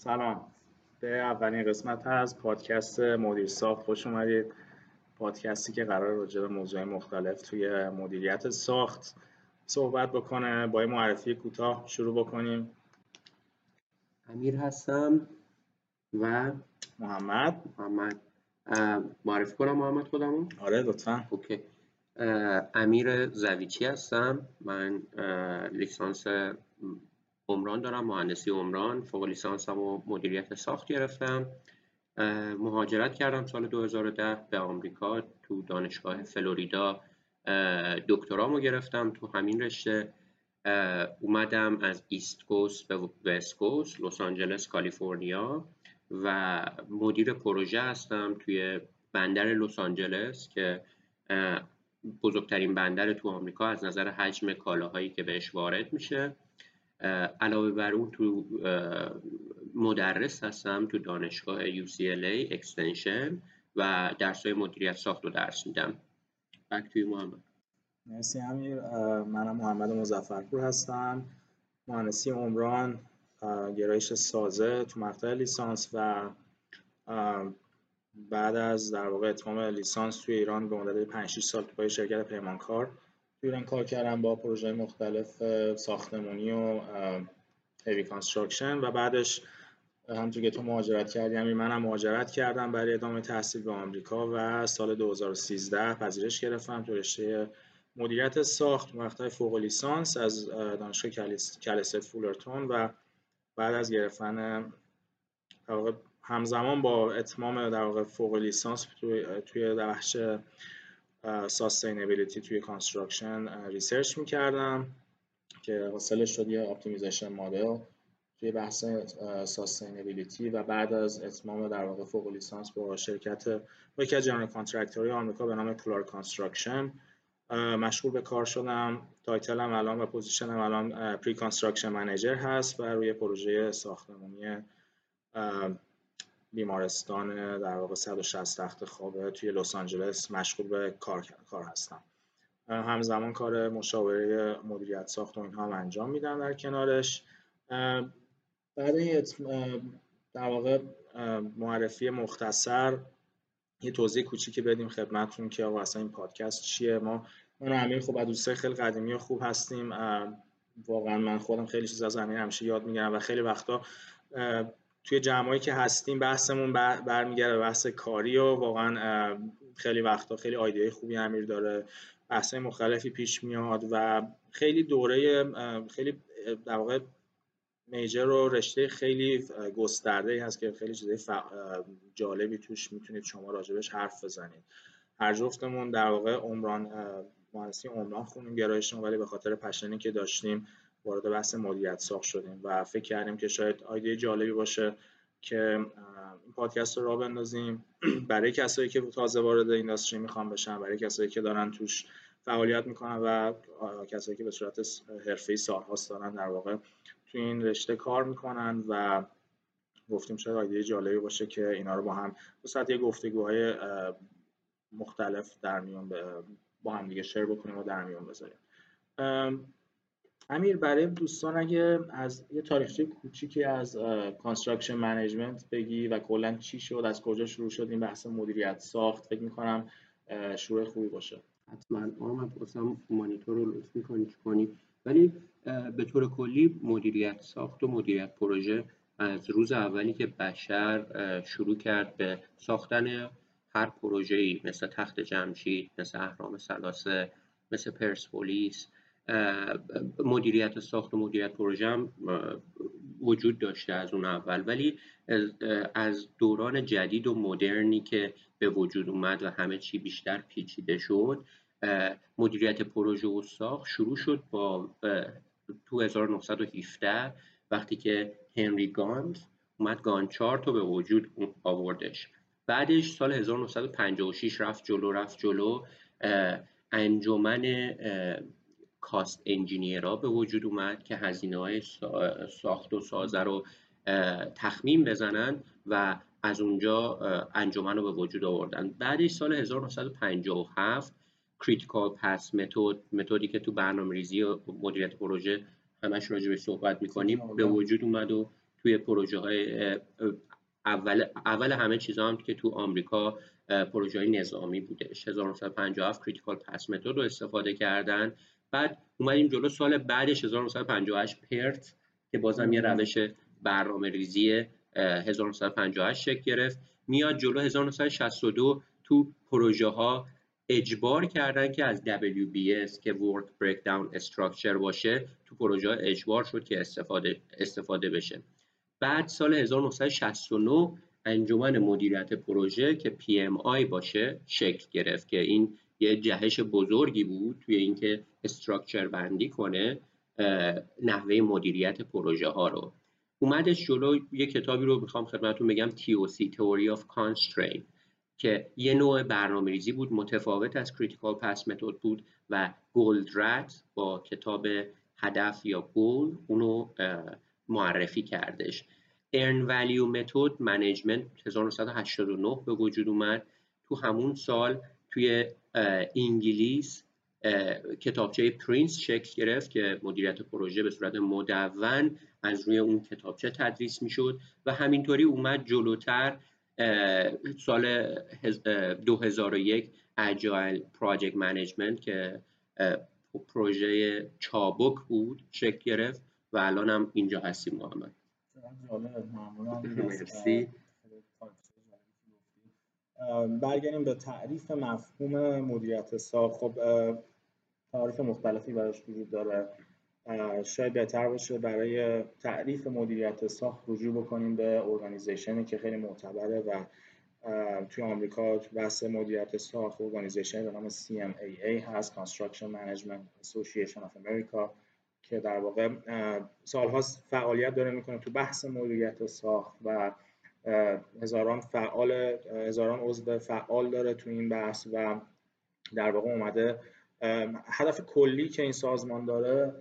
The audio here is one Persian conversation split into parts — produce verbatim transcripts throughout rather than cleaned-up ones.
سلام، به اولین قسمت از پادکست مدیر ساخت خوش اومدید. پادکستی که قراره راجع به موضوع مختلف توی مدیریت ساخت صحبت بکنه. با این معرفی کوتاه شروع بکنیم. امیر هستم و محمد. محمد معرفی کنم محمد خودمون؟ آره لطفاً. اوکی. امیر زویچی هستم. من لیسانس عمران دارم، مهندسی عمران، فوق لیسانسم و مدیریت ساخت گرفتم. مهاجرت کردم سال دو هزار و ده به آمریکا. تو دانشگاه فلوریدا دکترامو گرفتم تو همین رشته. اومدم از ایست کوست به وست کوست، لس آنجلس کالیفرنیا، و مدیر پروژه هستم توی بندر لس آنجلس که بزرگترین بندر تو آمریکا از نظر حجم کالاهایی که بهش وارد میشه. علاوه بر اون تو مدرس هستم تو دانشگاه یو سی ال ای Extension و درس‌های مدیریت ساخت رو درس میدم. بک توی محمد. مرسی امیر. منم محمد مظفرپور هستم، مهندسی عمران، گرایش سازه تو مقطع لیسانس، و بعد از در واقع اتمام لیسانس توی ایران به مدت پنج شش سال توی شرکت پیمانکار توی ایران کار کردم با پروژه مختلف ساختمانی و هیوی کانستراکشن، و بعدش همونطور که تو مهاجرت کردیم منم مهاجرت کردم برای ادامه تحصیل به آمریکا و سال دو هزار و سیزده پذیرش گرفتم تو رشته مدیریت ساخت مقطع فوق لیسانس از دانشگاه کلسه فولرتون، و بعد از گرفتن در واقع همزمان با اتمام در واقع فوق لیسانس توی توی بخش ساستینبیلیتی توی کانستراکشن ریسرچ می‌کردم که حاصلش شد یه اپتیمیزیشن مدل توی بحث ساستینبیلیتی، و بعد از اتمام در واقع فوق لیسانس با شرکت با یکی از جنرال کانترکتورهای آمریکا به نام کلار کانستراکشن مشغول به کار شدم. تایتلم الان و پوزیشنم الان پری کانستراکشن منیجر هست و روی پروژه ساختمانی بیمارستان در واقع صد و شصت تخت خواب توی لس آنجلس مشغول به کار کار هستم. همزمان کار مشاوره مدیریت ساخت و اینها هم انجام میدم در کنارش. برای در واقع معرفی مختصر یه توضیح کوچیکی بدیم خدمتتون که آقا اصلا این پادکست چیه. ما من و امیر خب از دوستای خیلی قدیمی و خوب هستیم. واقعا من خودم خیلی چیز از امیر همیشه یاد میگیرم و خیلی وقتا توی جمعایی که هستیم بحثمون برمیگره به بحث کاری، و واقعا خیلی وقتا خیلی ایده خوبی امیر داره، بحث‌های مختلفی پیش میاد و خیلی دوره خیلی در واقع میجر و رشته خیلی گسترده‌ای هست که خیلی چیزای ف... جالبی توش میتونید شما راجبش حرف بزنید. هر جفتمون در واقع عمران مهندسی عمران خوندیم گرایشمون، ولی به خاطر پشنی که داشتیم وارد بحث مدیریت ساخت شدیم و فکر کردیم که شاید ایده جالبی باشه که این پادکست رو راه بندازیم برای کسایی که تازه وارد اینداستری میخوان بشن، برای کسایی که دارن توش فعالیت میکنن و کسایی که به صورت حرفه‌ای سال‌هاست دارن در واقع تو این رشته کار میکنن، و گفتیم شاید ایده جالبی باشه که اینا رو با هم به صورت یک گفتگوهای مختلف در میون با هم دیگه شیر بکنیم و در میون بذاریم. امیر، برای دوستان اگه از یه تاریخچه کوچیکی از کانستراکشن منیجمنت بگی و کلا چی شد، از کجا شروع شد این بحث مدیریت ساخت، فکر می‌کنم شروع خوبی باشه. حتما. آرام اصلا مانیتور رو لطف می‌کنی کنی. ولی به طور کلی مدیریت ساخت و مدیریت پروژه از روز اولی که بشر شروع کرد به ساختن هر پروژه‌ای، مثل تخت جمشید، مثل اهرام ثلاثه، مثل پرسپولیس، مدیریت ساخت و مدیریت پروژه هم وجود داشته از اون اول، ولی از دوران جدید و مدرنی که به وجود اومد و همه چی بیشتر پیچیده شد، مدیریت پروژه و ساخت شروع شد با تو هزار و نهصد و هفده وقتی که هنری گانت اومد گانت چارت رو به وجود آوردش. بعدش سال هزار و نهصد و پنجاه و شش رفت جلو رفت جلو انجمن کاست انجینیرها به وجود اومد که هزینه‌های ساخت و سازه رو تخمین بزنن و از اونجا انجمن رو به وجود آوردن. بعدش سال هزار و نهصد و پنجاه و هفت Critical Path Method، متدی که تو برنامه‌ریزی و مدیریت پروژه همش راجع بهش صحبت می‌کنیم، به وجود اومد و توی پروژه های اول اول همه چیزا هم که تو آمریکا پروژه های نظامی بودش، هزار و نهصد و پنجاه و هفت کریتیکال پث متد رو استفاده کردن. بعد اومدیم جلو، سال بعدش هزار و نهصد و پنجاه و هشت پرت که بازم یه روش برنامه ریزی هزار و نهصد و پنجاه و هشت شکل گرفت. میاد جلو هزار و نهصد و شصت و دو تو پروژه ها اجبار کردن که از دبلیو بی اس که Work Breakdown Structure باشه تو پروژه ها اجبار شد که استفاده استفاده بشه. بعد سال هزار و نهصد و شصت و نه انجمن مدیریت پروژه که پی ام آی باشه شکل گرفت که این یه جهش بزرگی بود توی اینکه استراکچر بندی کنه نحوه مدیریت پروژه ها رو. اومدش جلو، یه کتابی رو میخوام خدمتتون بگم، تی او سی Theory of Constraint که یه نوع برنامه‌ریزی بود متفاوت از کریتیکال پث متد بود و گولدرت با کتاب هدف یا گول اونو معرفی کردش. Earned Value Method منیجمنت هزار و نهصد و هشتاد و نه به وجود اومد. تو همون سال توی انگلیس کتابچه پرینس شکل گرفت که مدیریت پروژه به صورت مدون از روی اون کتابچه تدریس میشد و همینطوری اومد جلوتر. سال دو هزار و یک Agile Project Management که پروژه چابک بود شکل گرفت و الان هم اینجا هستیم. محمد مرسی. برگردیم به تعریف مفهوم مدیریت ساخت. خب تعریف مختلفی براش وجود داره، شاید بهتر باشه برای تعریف مدیریت ساخت رجوع بکنیم به ارگانیزیشنی که خیلی معتبره و توی آمریکا بحث مدیریت ساخت ارگانیزیشن به نام سی ام ای ای هست، Construction Management Association of America، که در واقع سالها فعالیت داره میکنه تو بحث مدیریت ساخت و هزاران فعال هزاران عضو فعال داره تو این بحث و در واقع اومده هدف کلی که این سازمان داره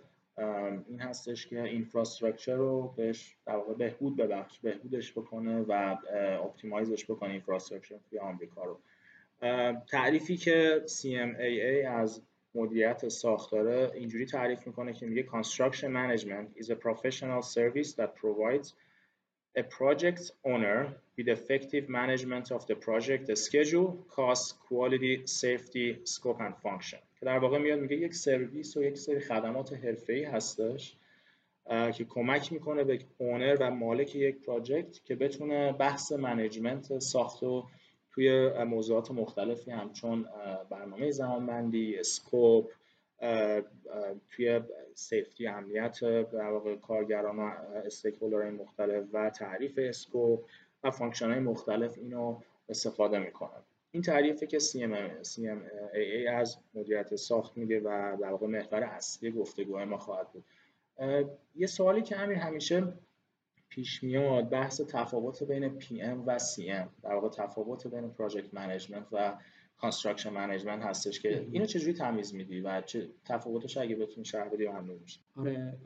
این هستش که اینفراستراکچر رو بهش در واقع بهبود ببخش بهبودش بکنه و اپتیمایزش بکنه اینفراستراکچر توی آمریکا رو. تعریفی که سی ام ای ای از مدیریت ساخت داره اینجوری تعریف میکنه که میگه Construction Management is a professional service that provides a project owner with effective management of the project, the schedule, cost, quality, safety, scope and function. که در واقع میاد میگه یک سرویس و یک سری خدمات حرفه‌ای هستش که کمک میکنه به اونر و مالک یک پروژکت که بتونه بحث منیجمنت ساخت رو توی موضوعات مختلفی همچون برنامه زمانبندی، اسکوپ، توی سیفتی، امنیت در واقع کارگران و استیک‌هولدرهای مختلف و تعریف اسکوپ و فانکشن‌های مختلف اینو استفاده میکنن. این تعریفی که سی ام ای ای از مدیریت ساخت میگه و در واقع محور اصلی گفتگوهای ما خواهد بود. یه سوالی که امیر همیشه پیش میاد بحث تفاوت بین پی ام و سی ام، در واقع تفاوت بین پروژکت منیجمنت و کانستراکشن منیجمنت هستش که اینو چجوری تمیز میدی و چه تفاوتش اگه بتونی شرح بدی ممنون میشم. آره،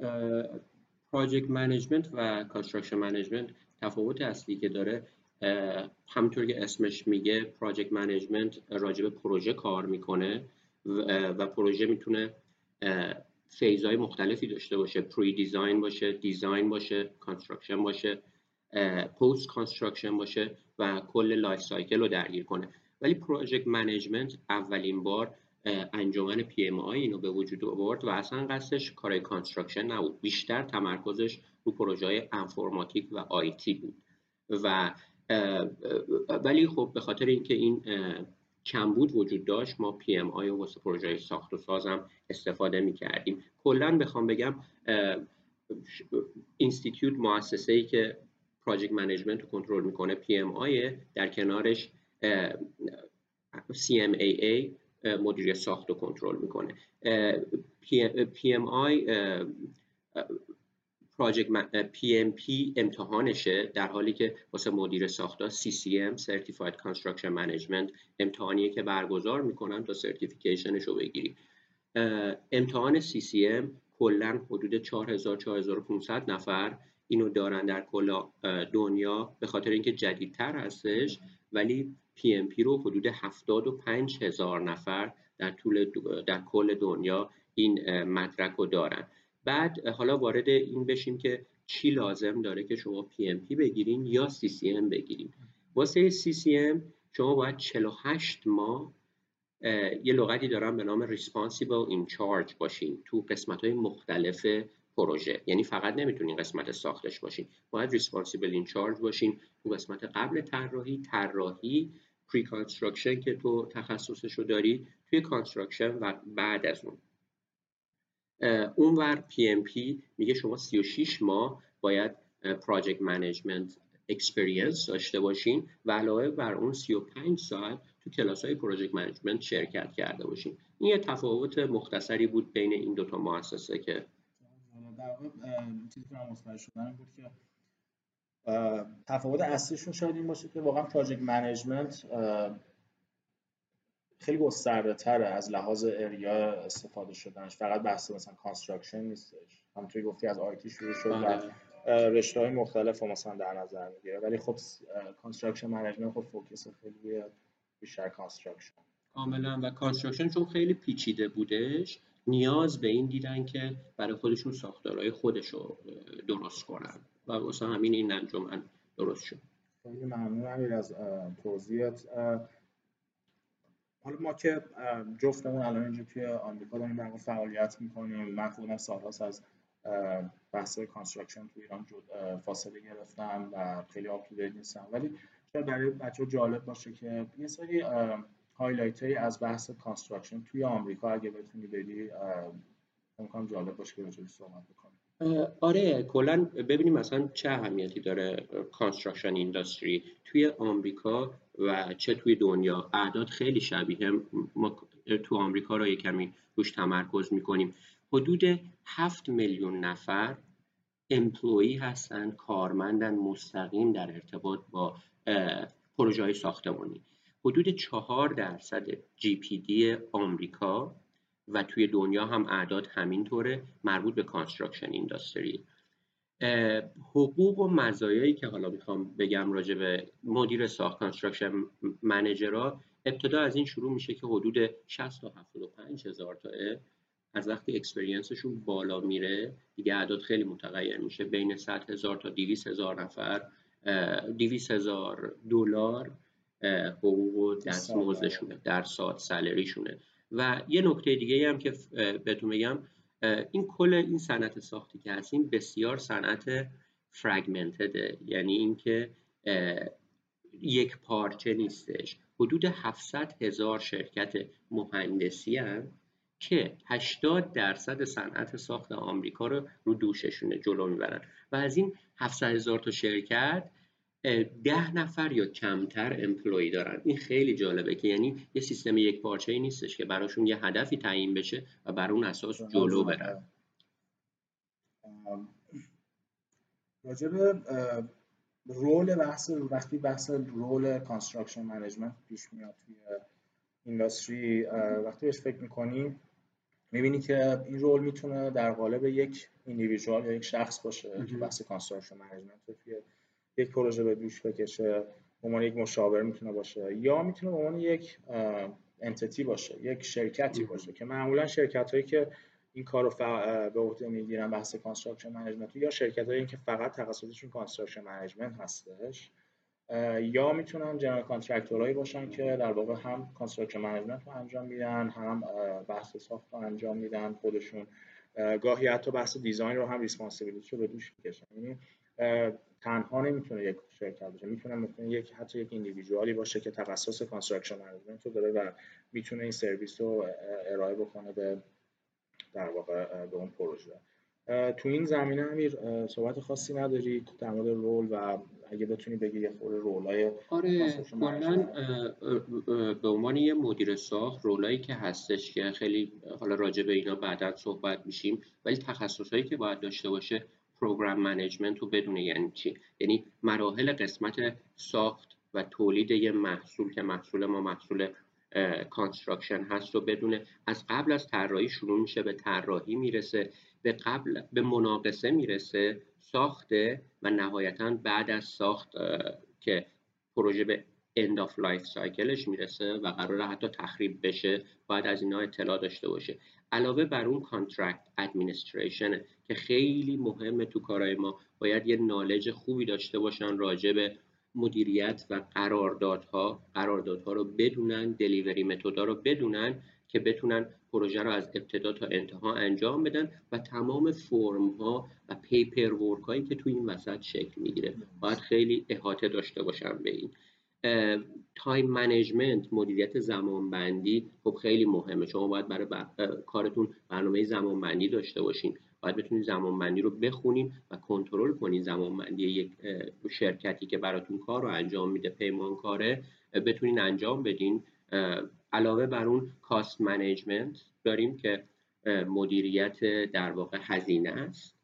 پروژکت منیجمنت و کانستراکشن منیجمنت تفاوت اصلی که داره همونطور که اسمش میگه پروژکت منیجمنت راجع به پروژه کار میکنه و پروژه میتونه فیزهای مختلفی داشته باشه، پری دیزاین باشه، دیزاین باشه، کانستراکشن باشه، پست کانستراکشن باشه و کل لایف سایکل رو درگیر کنه. ولی پروژکت منیجمنت اولین بار انجمن پی ام آی اینو به وجود آورد و اصلا قصدش کارای کانستراکشن نبود، بیشتر تمرکزش رو پروژه‌های انفورماتیک و آی تی بود و ولی خب به خاطر اینکه این کمبود وجود داشت ما پی ام آی واسه پروژه ساخت و سازم استفاده می‌کردیم. کلا بخوام بگم اینستیتوت مؤسسه‌ای که پروژکت منیجمنت رو کنترل میکنه پی ام آی، در کنارش سی ام ای ای مدیریت ساخت رو کنترل میکنه. پی ام آی پی ام پی امتحانشه، در حالی که واسه مدیر ساختا سی سی ام Certified Construction Management امتحانیه که برگزار میکنن تا سرتیفیکیشنش رو بگیری. امتحان سی سی ام کلا حدود چهار هزار تا چهار هزار و پانصد نفر اینو دارن در کل دنیا، به خاطر اینکه جدیدتر هستش، ولی پی ام پی رو حدود هفتاد و پنج هزار نفر در طول در کل دنیا این مدرک رو دارن. بعد حالا وارد این بشیم که چی لازم داره که شما پی ام پی بگیرین یا سی سی ام بگیرین. واسه سی سی ام شما باید چهل و هشت ماه یه لغتی دارن به نام Responsible in Charge باشین تو قسمت‌های مختلف پروژه. یعنی فقط نمیتونین قسمت ساختش باشین، باید Responsible in Charge باشین تو قسمت قبل طراحی، طراحی، پری کانستراکشن که تو تخصصشو داری، توی کانستراکشن و بعد از اون. اونور پی ام پی میگه شما سی و شش ماه باید پراجکت منیجمنت اکسپریانس داشته باشین و علاوه بر اون سی و پنج ساعت تو کلاس‌های پروژکت منیجمنت شرکت کرده باشین. این یه تفاوت مختصری بود بین این دو تا مؤسسه که در واقع چیزی که من متوجه شدم بود که تفاوت اصلیشون شاید این باشه که واقعا پراجکت منیجمنت خیلی گسترده تره از لحاظ اریا استفاده شدنش، فقط بحث مثلا کانستراکشن نیستش، همونطوری گفتی از آی تی شروع شد و رشته‌های مختلف مثلا در نظر میگیره، ولی خب کانستراکشن منیجمنت خب فوکس خیلی بیشتر کانستراکشن کاملا و کانستراکشن چون خیلی پیچیده بودش نیاز به این دیدن که برای خودشون ساختارهای خودشو درست کنن و اصلا همین این انجمن درست شد. خیلی ممنونم از توضیحات. حالا ما که جفتمون الان اینجا توی آمریکا داریم در فعالیت میکنیم، من خودم سال‌هاست از بحث‌های کانستراکشن توی ایران فاصله گرفتم و خیلی آپ تو دیت نیستم، ولی شاید برای بچه‌ها جالب باشه که یه سری هایلایت‌های از بحث کانستراکشن توی آمریکا اگه بتونی بدی امکان جالب باشه که راجعش صحبت بکنیم. آره کلا ببینیم مثلا چه اهمیتی داره کانستراکشن اینداستری توی آمریکا و چه توی دنیا. اعداد خیلی شبیه، ما تو آمریکا را یکمی روش تمرکز می‌کنیم. حدود هفت میلیون نفر امپلوی هستن، کارمندن مستقیم در ارتباط با پروژه‌های ساختمانی. حدود چهار درصد جی پی دی آمریکا و توی دنیا هم اعداد همینطوره مربوط به کانستراکشن اینداستری. حقوق و مزایایی که حالا میخوام بگم راجع به مدیر ساخت کانستراکشن منیجرها، ابتدا از این شروع میشه که حدود شصت تا هفتاد و پنج هزار تاه. از وقتی اکسپریانسشون بالا میره دیگه اعداد خیلی متغیر میشه، بین صد هزار تا دویست هزار نفر دویست هزار دلار حقوق و دستمزدشونه در ساعت سالریشونه. و یه نکته دیگه هم که بهتون بگم، این کل این صنعت ساختی که هستیم بسیار صنعت فرگمنتده، یعنی اینکه یک پارچه نیستش. حدود هفتصد هزار شرکت مهندسی هم که هشتاد درصد صنعت ساخت آمریکا رو رو دوششونه جلو میبرن و از این هفتصد هزار تا شرکت ده نفر یا کمتر امپلوی دارن. این خیلی جالبه که یعنی یه سیستم یک پارچه‌ای نیستش که براشون یه هدفی تعیین بشه و بر اون اساس جلو برن. راجب رول بحث وقتی بحث رول کانستراکشن منیجمنت پیش میاد توی اینداستری، وقتی بهش فکر می‌کنی می‌بینی که این رول میتونه در قالب یک ایندیویدوال یا یک شخص باشه که بحث کانستراکشن منیجمنت توی یک پروژه به دوش بکشه، به عنوان یک مشاور میتونه باشه یا میتونه به عنوان یک انتیتی باشه، یک شرکتی باشه که معمولا شرکت هایی که این کارو ف... به عهده میگیرن بحث کانستراکشن منیجمنت، یا شرکت هایی که فقط تخصصشون کانستراکشن منیجمنت هستش، یا میتونن جنرال کانترکتورایی باشن که در واقع هم کانستراکشن منیجمنت رو انجام میدن، هم بحث ساخت رو انجام میدن خودشون، گاهی حتی بحث دیزاین رو هم ریسپانسیبیلیتی رو به دوش میکشن. یعنی تنها نمیتونه یک شرکت باشه، میتونه مثلا یک حتی یک ایندیویدوالی باشه که تخصص کانستراکشن منیجمنت رو داره و میتونه این سرویس رو ارائه بکنه به در واقع به اون پروژه. تو این زمینه امیر صحبت خاصی نداری در مورد رول و اگه بتونی بگی یه خورده رولای کانستراکشن منیجمنت؟ آره، به عنوان یه مدیر ساخت رولایی که هستش که خیلی حالا راجع به اینا بعدا صحبت میشیم، ولی تخصصایی که باید داشته باشه پروگرام منیجمنت رو بدونه یعنی چی، یعنی مراحل قسمت ساخت و تولید یه محصول که محصول ما محصول کانستراکشن هست رو بدونه. از قبل از طراحی شروع میشه، به طراحی میرسه، به قبل به مناقصه میرسه، ساخته و نهایتا بعد از ساخت که پروژه به end of life cycleش میرسه و قراره حتی تخریب بشه، باید از اینا اطلاع داشته باشه. علاوه بر اون کانترکت ادمنستریشن که خیلی مهمه تو کارهای ما، باید یه نالج خوبی داشته باشن راجع به مدیریت و قراردادها، قراردادها رو بدونن، دلیوری متودا رو بدونن که بتونن پروژه رو از ابتدا تا انتها انجام بدن و تمام فرم ها و پیپر ورک هایی که تو این وسط شکل میگیره باید خیلی احاطه داشته باشن به این. تایم منیجمنت، مدیریت زمانبندی خب خیلی مهمه. شما باید برای کارتون برنامه زمانبندی داشته باشین، باید بتونید زمانبندی رو بخونین و کنترل کنین. زمانبندی یک شرکتی که براتون کار رو انجام میده، پیمانکاره، بتونین انجام بدین. علاوه بر اون کاست منیجمنت داریم که مدیریت در واقع هزینه است.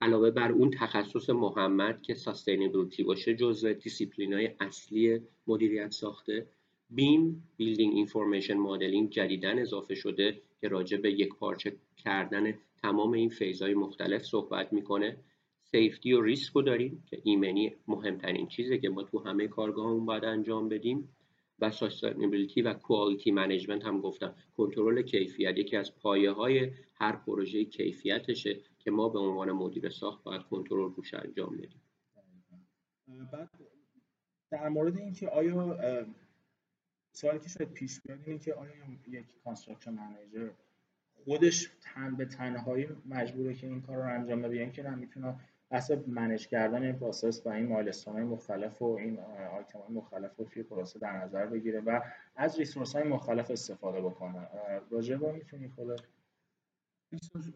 علاوه بر اون تخصص محمد که ساستینبیلیتی باشه، جزء دیسیپلین‌های اصلی مدیریت ساخته. بیم، بیلدینگ اینفورمیشن مدلینگ، جدیداً اضافه شده که راجع به یک پارچه کردن تمام این فیزهای مختلف صحبت میکنه. سیفتی و ریسک رو داریم که ایمنی مهمترین چیزه که ما تو همه کارگاهمون باید انجام بدیم. و ساستینبیلیتی و کوالیتی منیجمنت هم گفتم، کنترل کیفیت یکی از پایه‌های هر پروژه کیفیتشه که ما به عنوان مدیر ساخت باید کنترل روش انجام بدیم. بعد در مورد اینکه آیا سوالی که شاید پیش بیاد اینه که آیا یک کانستراکشن منیجر خودش تن به تنهایی مجبوره که این کار رو انجام بده، یعنی که نه میتونه اصلا منیج کردن این پروسس و این مایلستون های مختلف و این آیتم های مختلف رو توی پروسه در نظر بگیره و از ریسورس های مختلف استفاده بکنه؟ راجع به میتونی خود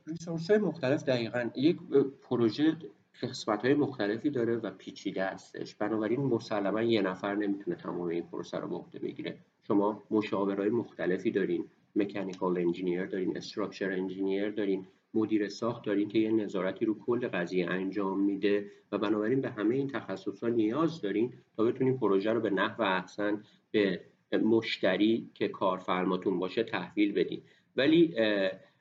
ریسورس های مختلف دقیقاً یک پروژه قسمت های مختلفی داره و پیچیده هستش، بنابراین مسلما یه نفر نمیتونه تمام این پروسه رو به عهده بگیره. شما مشاورای مختلفی دارین، مکانیکال انجینیر دارین، استراکچر انجینیر دارین، مدیر ساخت دارین که یه نظارتی رو کل قضیه انجام میده و بنابراین به همه این تخصصا نیاز دارین تا بتونین پروژه رو به نحو احسن به مشتری که کارفرماتون باشه تحویل بدین. ولی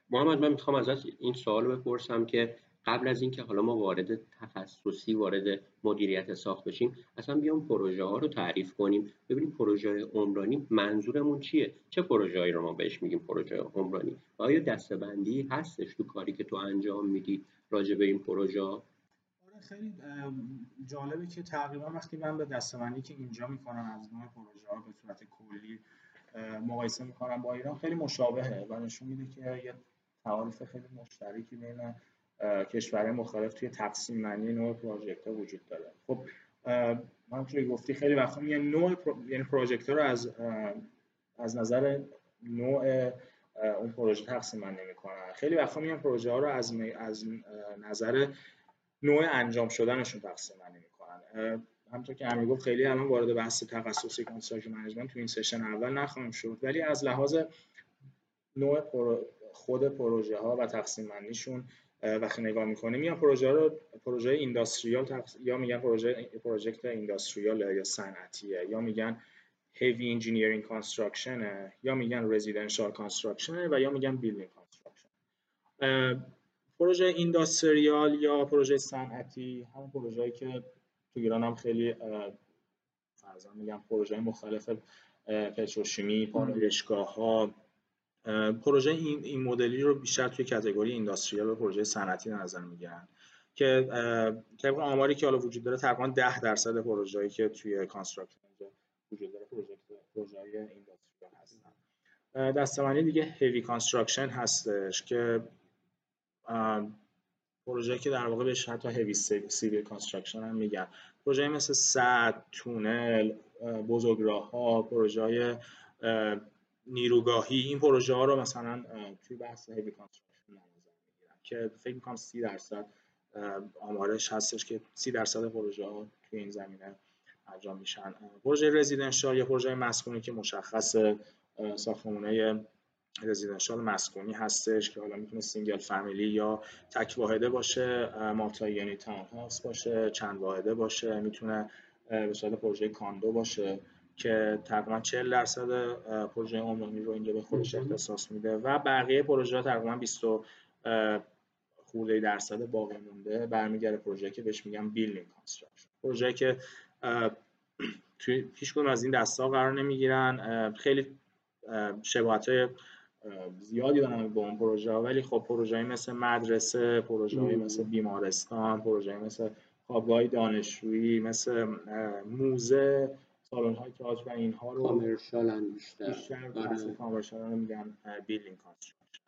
محمد، من میخوام ازت این سوال بپرسم که قبل از اینکه حالا ما وارد تخصصی، وارد مدیریت ساخت بشیم، اصلا بیام پروژه ها رو تعریف کنیم، ببینیم پروژه عمرانی منظورمون چیه؟ چه پروژه‌ای رو ما بهش میگیم پروژه عمرانی؟ آیا دسته‌بندی هستش تو کاری که تو انجام میدی راجع به این پروژه ها؟ آره، خیلی جالبه که تقریبا وقتی من به دسته‌بندی که اینجا میکنم از نوع پروژه ها به صورت کلی مقایسه میکنم با ایران، خیلی مشابهه و نشون میده که یه تعارف خیلی مشترکی بین کشورهای مختلف توی تقسیم معنی نوع پروژکت ها وجود داره. خب من توی گفتی خیلی وقتا یه نوع پرو... یعنی پروژکت ها رو از از نظر نوع اون پروژه تقسیم بندی میکنن، خیلی وقتا میان پروژه ها رو از م... از نظر نوع انجام شدنشون تقسیم بندی میکنن. همونطور که امیر گفت، خیلی الان وارد بحث تخصصی کانستراکشن منیجمنت تو این سشن اول نخواهیم شد، ولی از لحاظ نوع پرو... خود پروژه ها و تقسیم بندیشون وقتی نگاه میکنیم، یا پروژه رو پروژه اینداستریال تقس... یا میگن پروژه پروژکت اینداستریال یا صنعتیه، یا میگن هیوی انجینیرینگ کانستراکشن، یا میگن رزیدنشال کانستراکشن و یا میگن بیلدینگ کانستراکشن. پروژه اینداستریال یا پروژه صنعتی همون پروژه‌ای که تو ایران هم خیلی فرضاً میگن پروژه مختلف پتروشیمی، پالایشگاه‌ها، پروژه این این مدلی رو بیشتر توی کاتگوری اینداستریال و پروژه صنعتی در نظر میگیرن که طبق آماری که حالا وجود داره تقریبا ده درصد پروژه‌ای که توی کانستراکشن وجود داره پروژه پروژه‌های اینداستریال هستن. دسته‌بندی دیگه هیوی کانستراکشن هستش که پروژه‌ای که در واقع بهش حتی هیوی سیویل کانستراکشن هم میگن، پروژه‌ای مثل سد، تونل، بزرگراه‌ها، پروژه‌های نیروگاهی، این پروژه ها رو مثلا توی بحث هیوی کانستراکشن در نظر میگیرن که فکر میکنم سی درصد آمارش هستش که سی درصد پروژه ها توی این زمینه انجام میشن. پروژه رزیدنشال یا پروژه مسکونی که مشخص ساختمونه رزیدنشال مسکونی هستش که حالا میتونه سینگل فامیلی یا تک واحده باشه، مالتی یعنی تاون هاوس باشه، چند واحده باشه، میتونه به صورت پروژه کاندو باشه که تقریبا چهل درصد پروژه عمرانی رو اینجا به خودش اختصاص میده و بقیه پروژه ها تقریبا بیست و خورده درصد باقی مونده برمیگرده پروژه‌ای که بهش میگم بیلدینگ کانستراکشن، پروژه‌ای که توی هیچکدوم از این دسته‌ها قرار نمیگیرن. خیلی شباهت‌های زیادی دارن با اون پروژه، ولی خب پروژه‌ای مثل مدرسه، پروژه‌ای مثل بیمارستان، پروژه‌ای مثل خوابگاه دانشجویی، مثل موزه، سالن‌های تئاتر و اینها رو کامرشالن بیشتر بیشتر بحث کامرشالن رو میگن بیلدینگ کانستراکشن.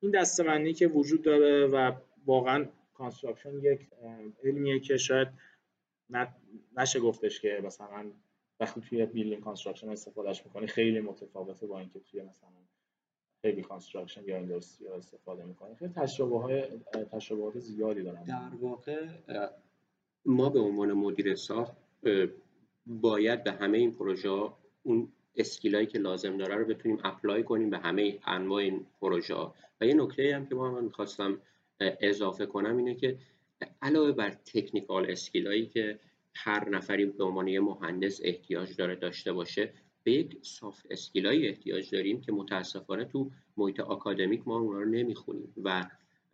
این دسته‌بندی که وجود داره و واقعا کانستراکشن یک علمیه که شاید نشه گفتش که مثلا وقتی توی بیلدینگ کانستراکشن استفادهش میکنی خیلی متفاوته با اینکه توی مثلا هیوی کانستراکشن یا اندستری استفاده میکنی. خیلی تشابه‌های تشابهات زیادی دارن. در واقع ما به عنوان مدیر ساخت باید به همه این پروژه اون اسکیلایی که لازم داره رو بتونیم اپلای کنیم به همه انواع این پروژه. و یه نکته‌ای هم که من می‌خواستم اضافه کنم اینه که علاوه بر تکنیکال اسکیلایی که هر نفری به عنوان یه مهندس احتیاج داره داشته باشه، به یک سافت اسکیلایی احتیاج داریم که متاسفانه تو محیط آکادمیک ما اونها رو نمیخونیم و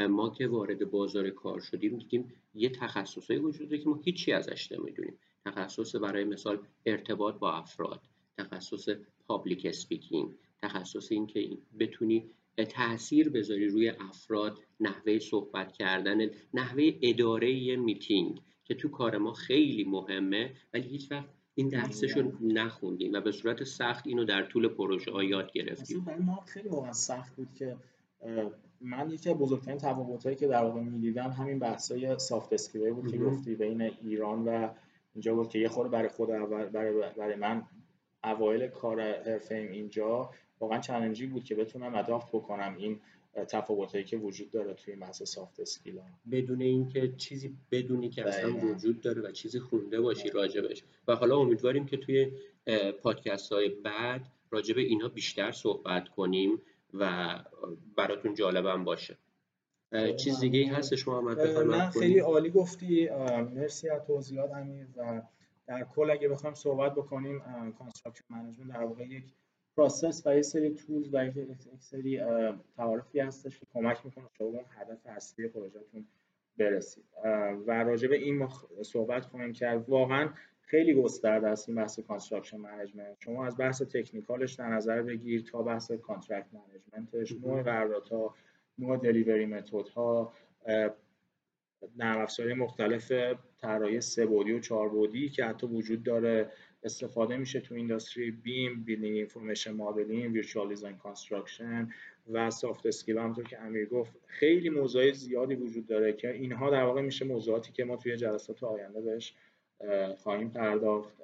ما که وارد بازار کار شدیم دیدیم یه تخصصایی وجود داره که ما هیچی ازش نمیدونیم. تخصص برای مثال ارتباط با افراد، تخصص پابلیک اسپیکینگ، تخصص این که بتونی تأثیر بذاری روی افراد، نحوه صحبت کردن، نحوه اداره یه میتینگ که تو کار ما خیلی مهمه، ولی هیچ وقت این درسشون نخوندیم و به صورت سخت اینو در طول پروژه ها یاد گرفتیم. برای ما خیلی واقعا سخت بود که من یکی از بزرگترین تفاوتایی که در واقع می‌دیدم همین بحث‌های سافت اسکیل بود که گفتی بین ایران و اینجا بود که یه خورده برای خود اول برای برای من اوایل کار حرفه‌ایم اینجا واقعا چالنجینگ بود که بتونم اداپت بکنم این تفاوتایی که وجود داره توی بحث سافت اسکیل ها، بدون اینکه چیزی بدونی که اصلا وجود داره و چیزی خونده باشی راجبش. و حالا امیدواریم که توی پادکست‌های بعد راجب اینا بیشتر صحبت کنیم و براتون جالبم باشه. چیز دیگه ای هستش محمد بفرمایید؟ نه خیلی عالی گفتی، مرسی از توضیحات امیر. و در کل اگه بخوام صحبت بکنیم کانستراکشن منیجمنت در واقع یک پروسس و یک سری تولز و یک سری تعارفی هستش که کمک میکنه شما اون هدف اصلی پروژهتون برسید و راجع به این مخ... صحبت کنیم که واقعا خیلی گسترده است این بحث کانستراکشن منیجمنت. شما از بحث تکنیکالش در نظر بگیر تا بحث کانترکت منیجمنتش، نوع قراردادها، نوع دلیوری متدها، نرم افزارهای مختلف، طراحی سه بعدی و چهار بعدی که حتی وجود داره استفاده میشه تو اینداستری، بیم، بیلدینگ اینفورمیشن مدلینگ، ویرچوال دیزاین کانستراکشن و سافت اسکیل. همونطور که امیر گفت خیلی موضوع زیادی وجود داره که اینها در واقع میشه موضوعاتی که ما توی جلسات آینده بهش خواهیم پرداخت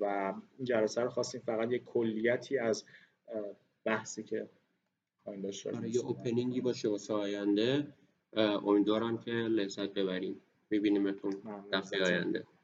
و این جلسه رو خواستیم فقط یک کلیتی از بحثی که خواهیم داشت آره یه اوپنینگی باشه واسه آینده. امیدوارم که لذت ببریم. میبینیمتون دفعه آینده.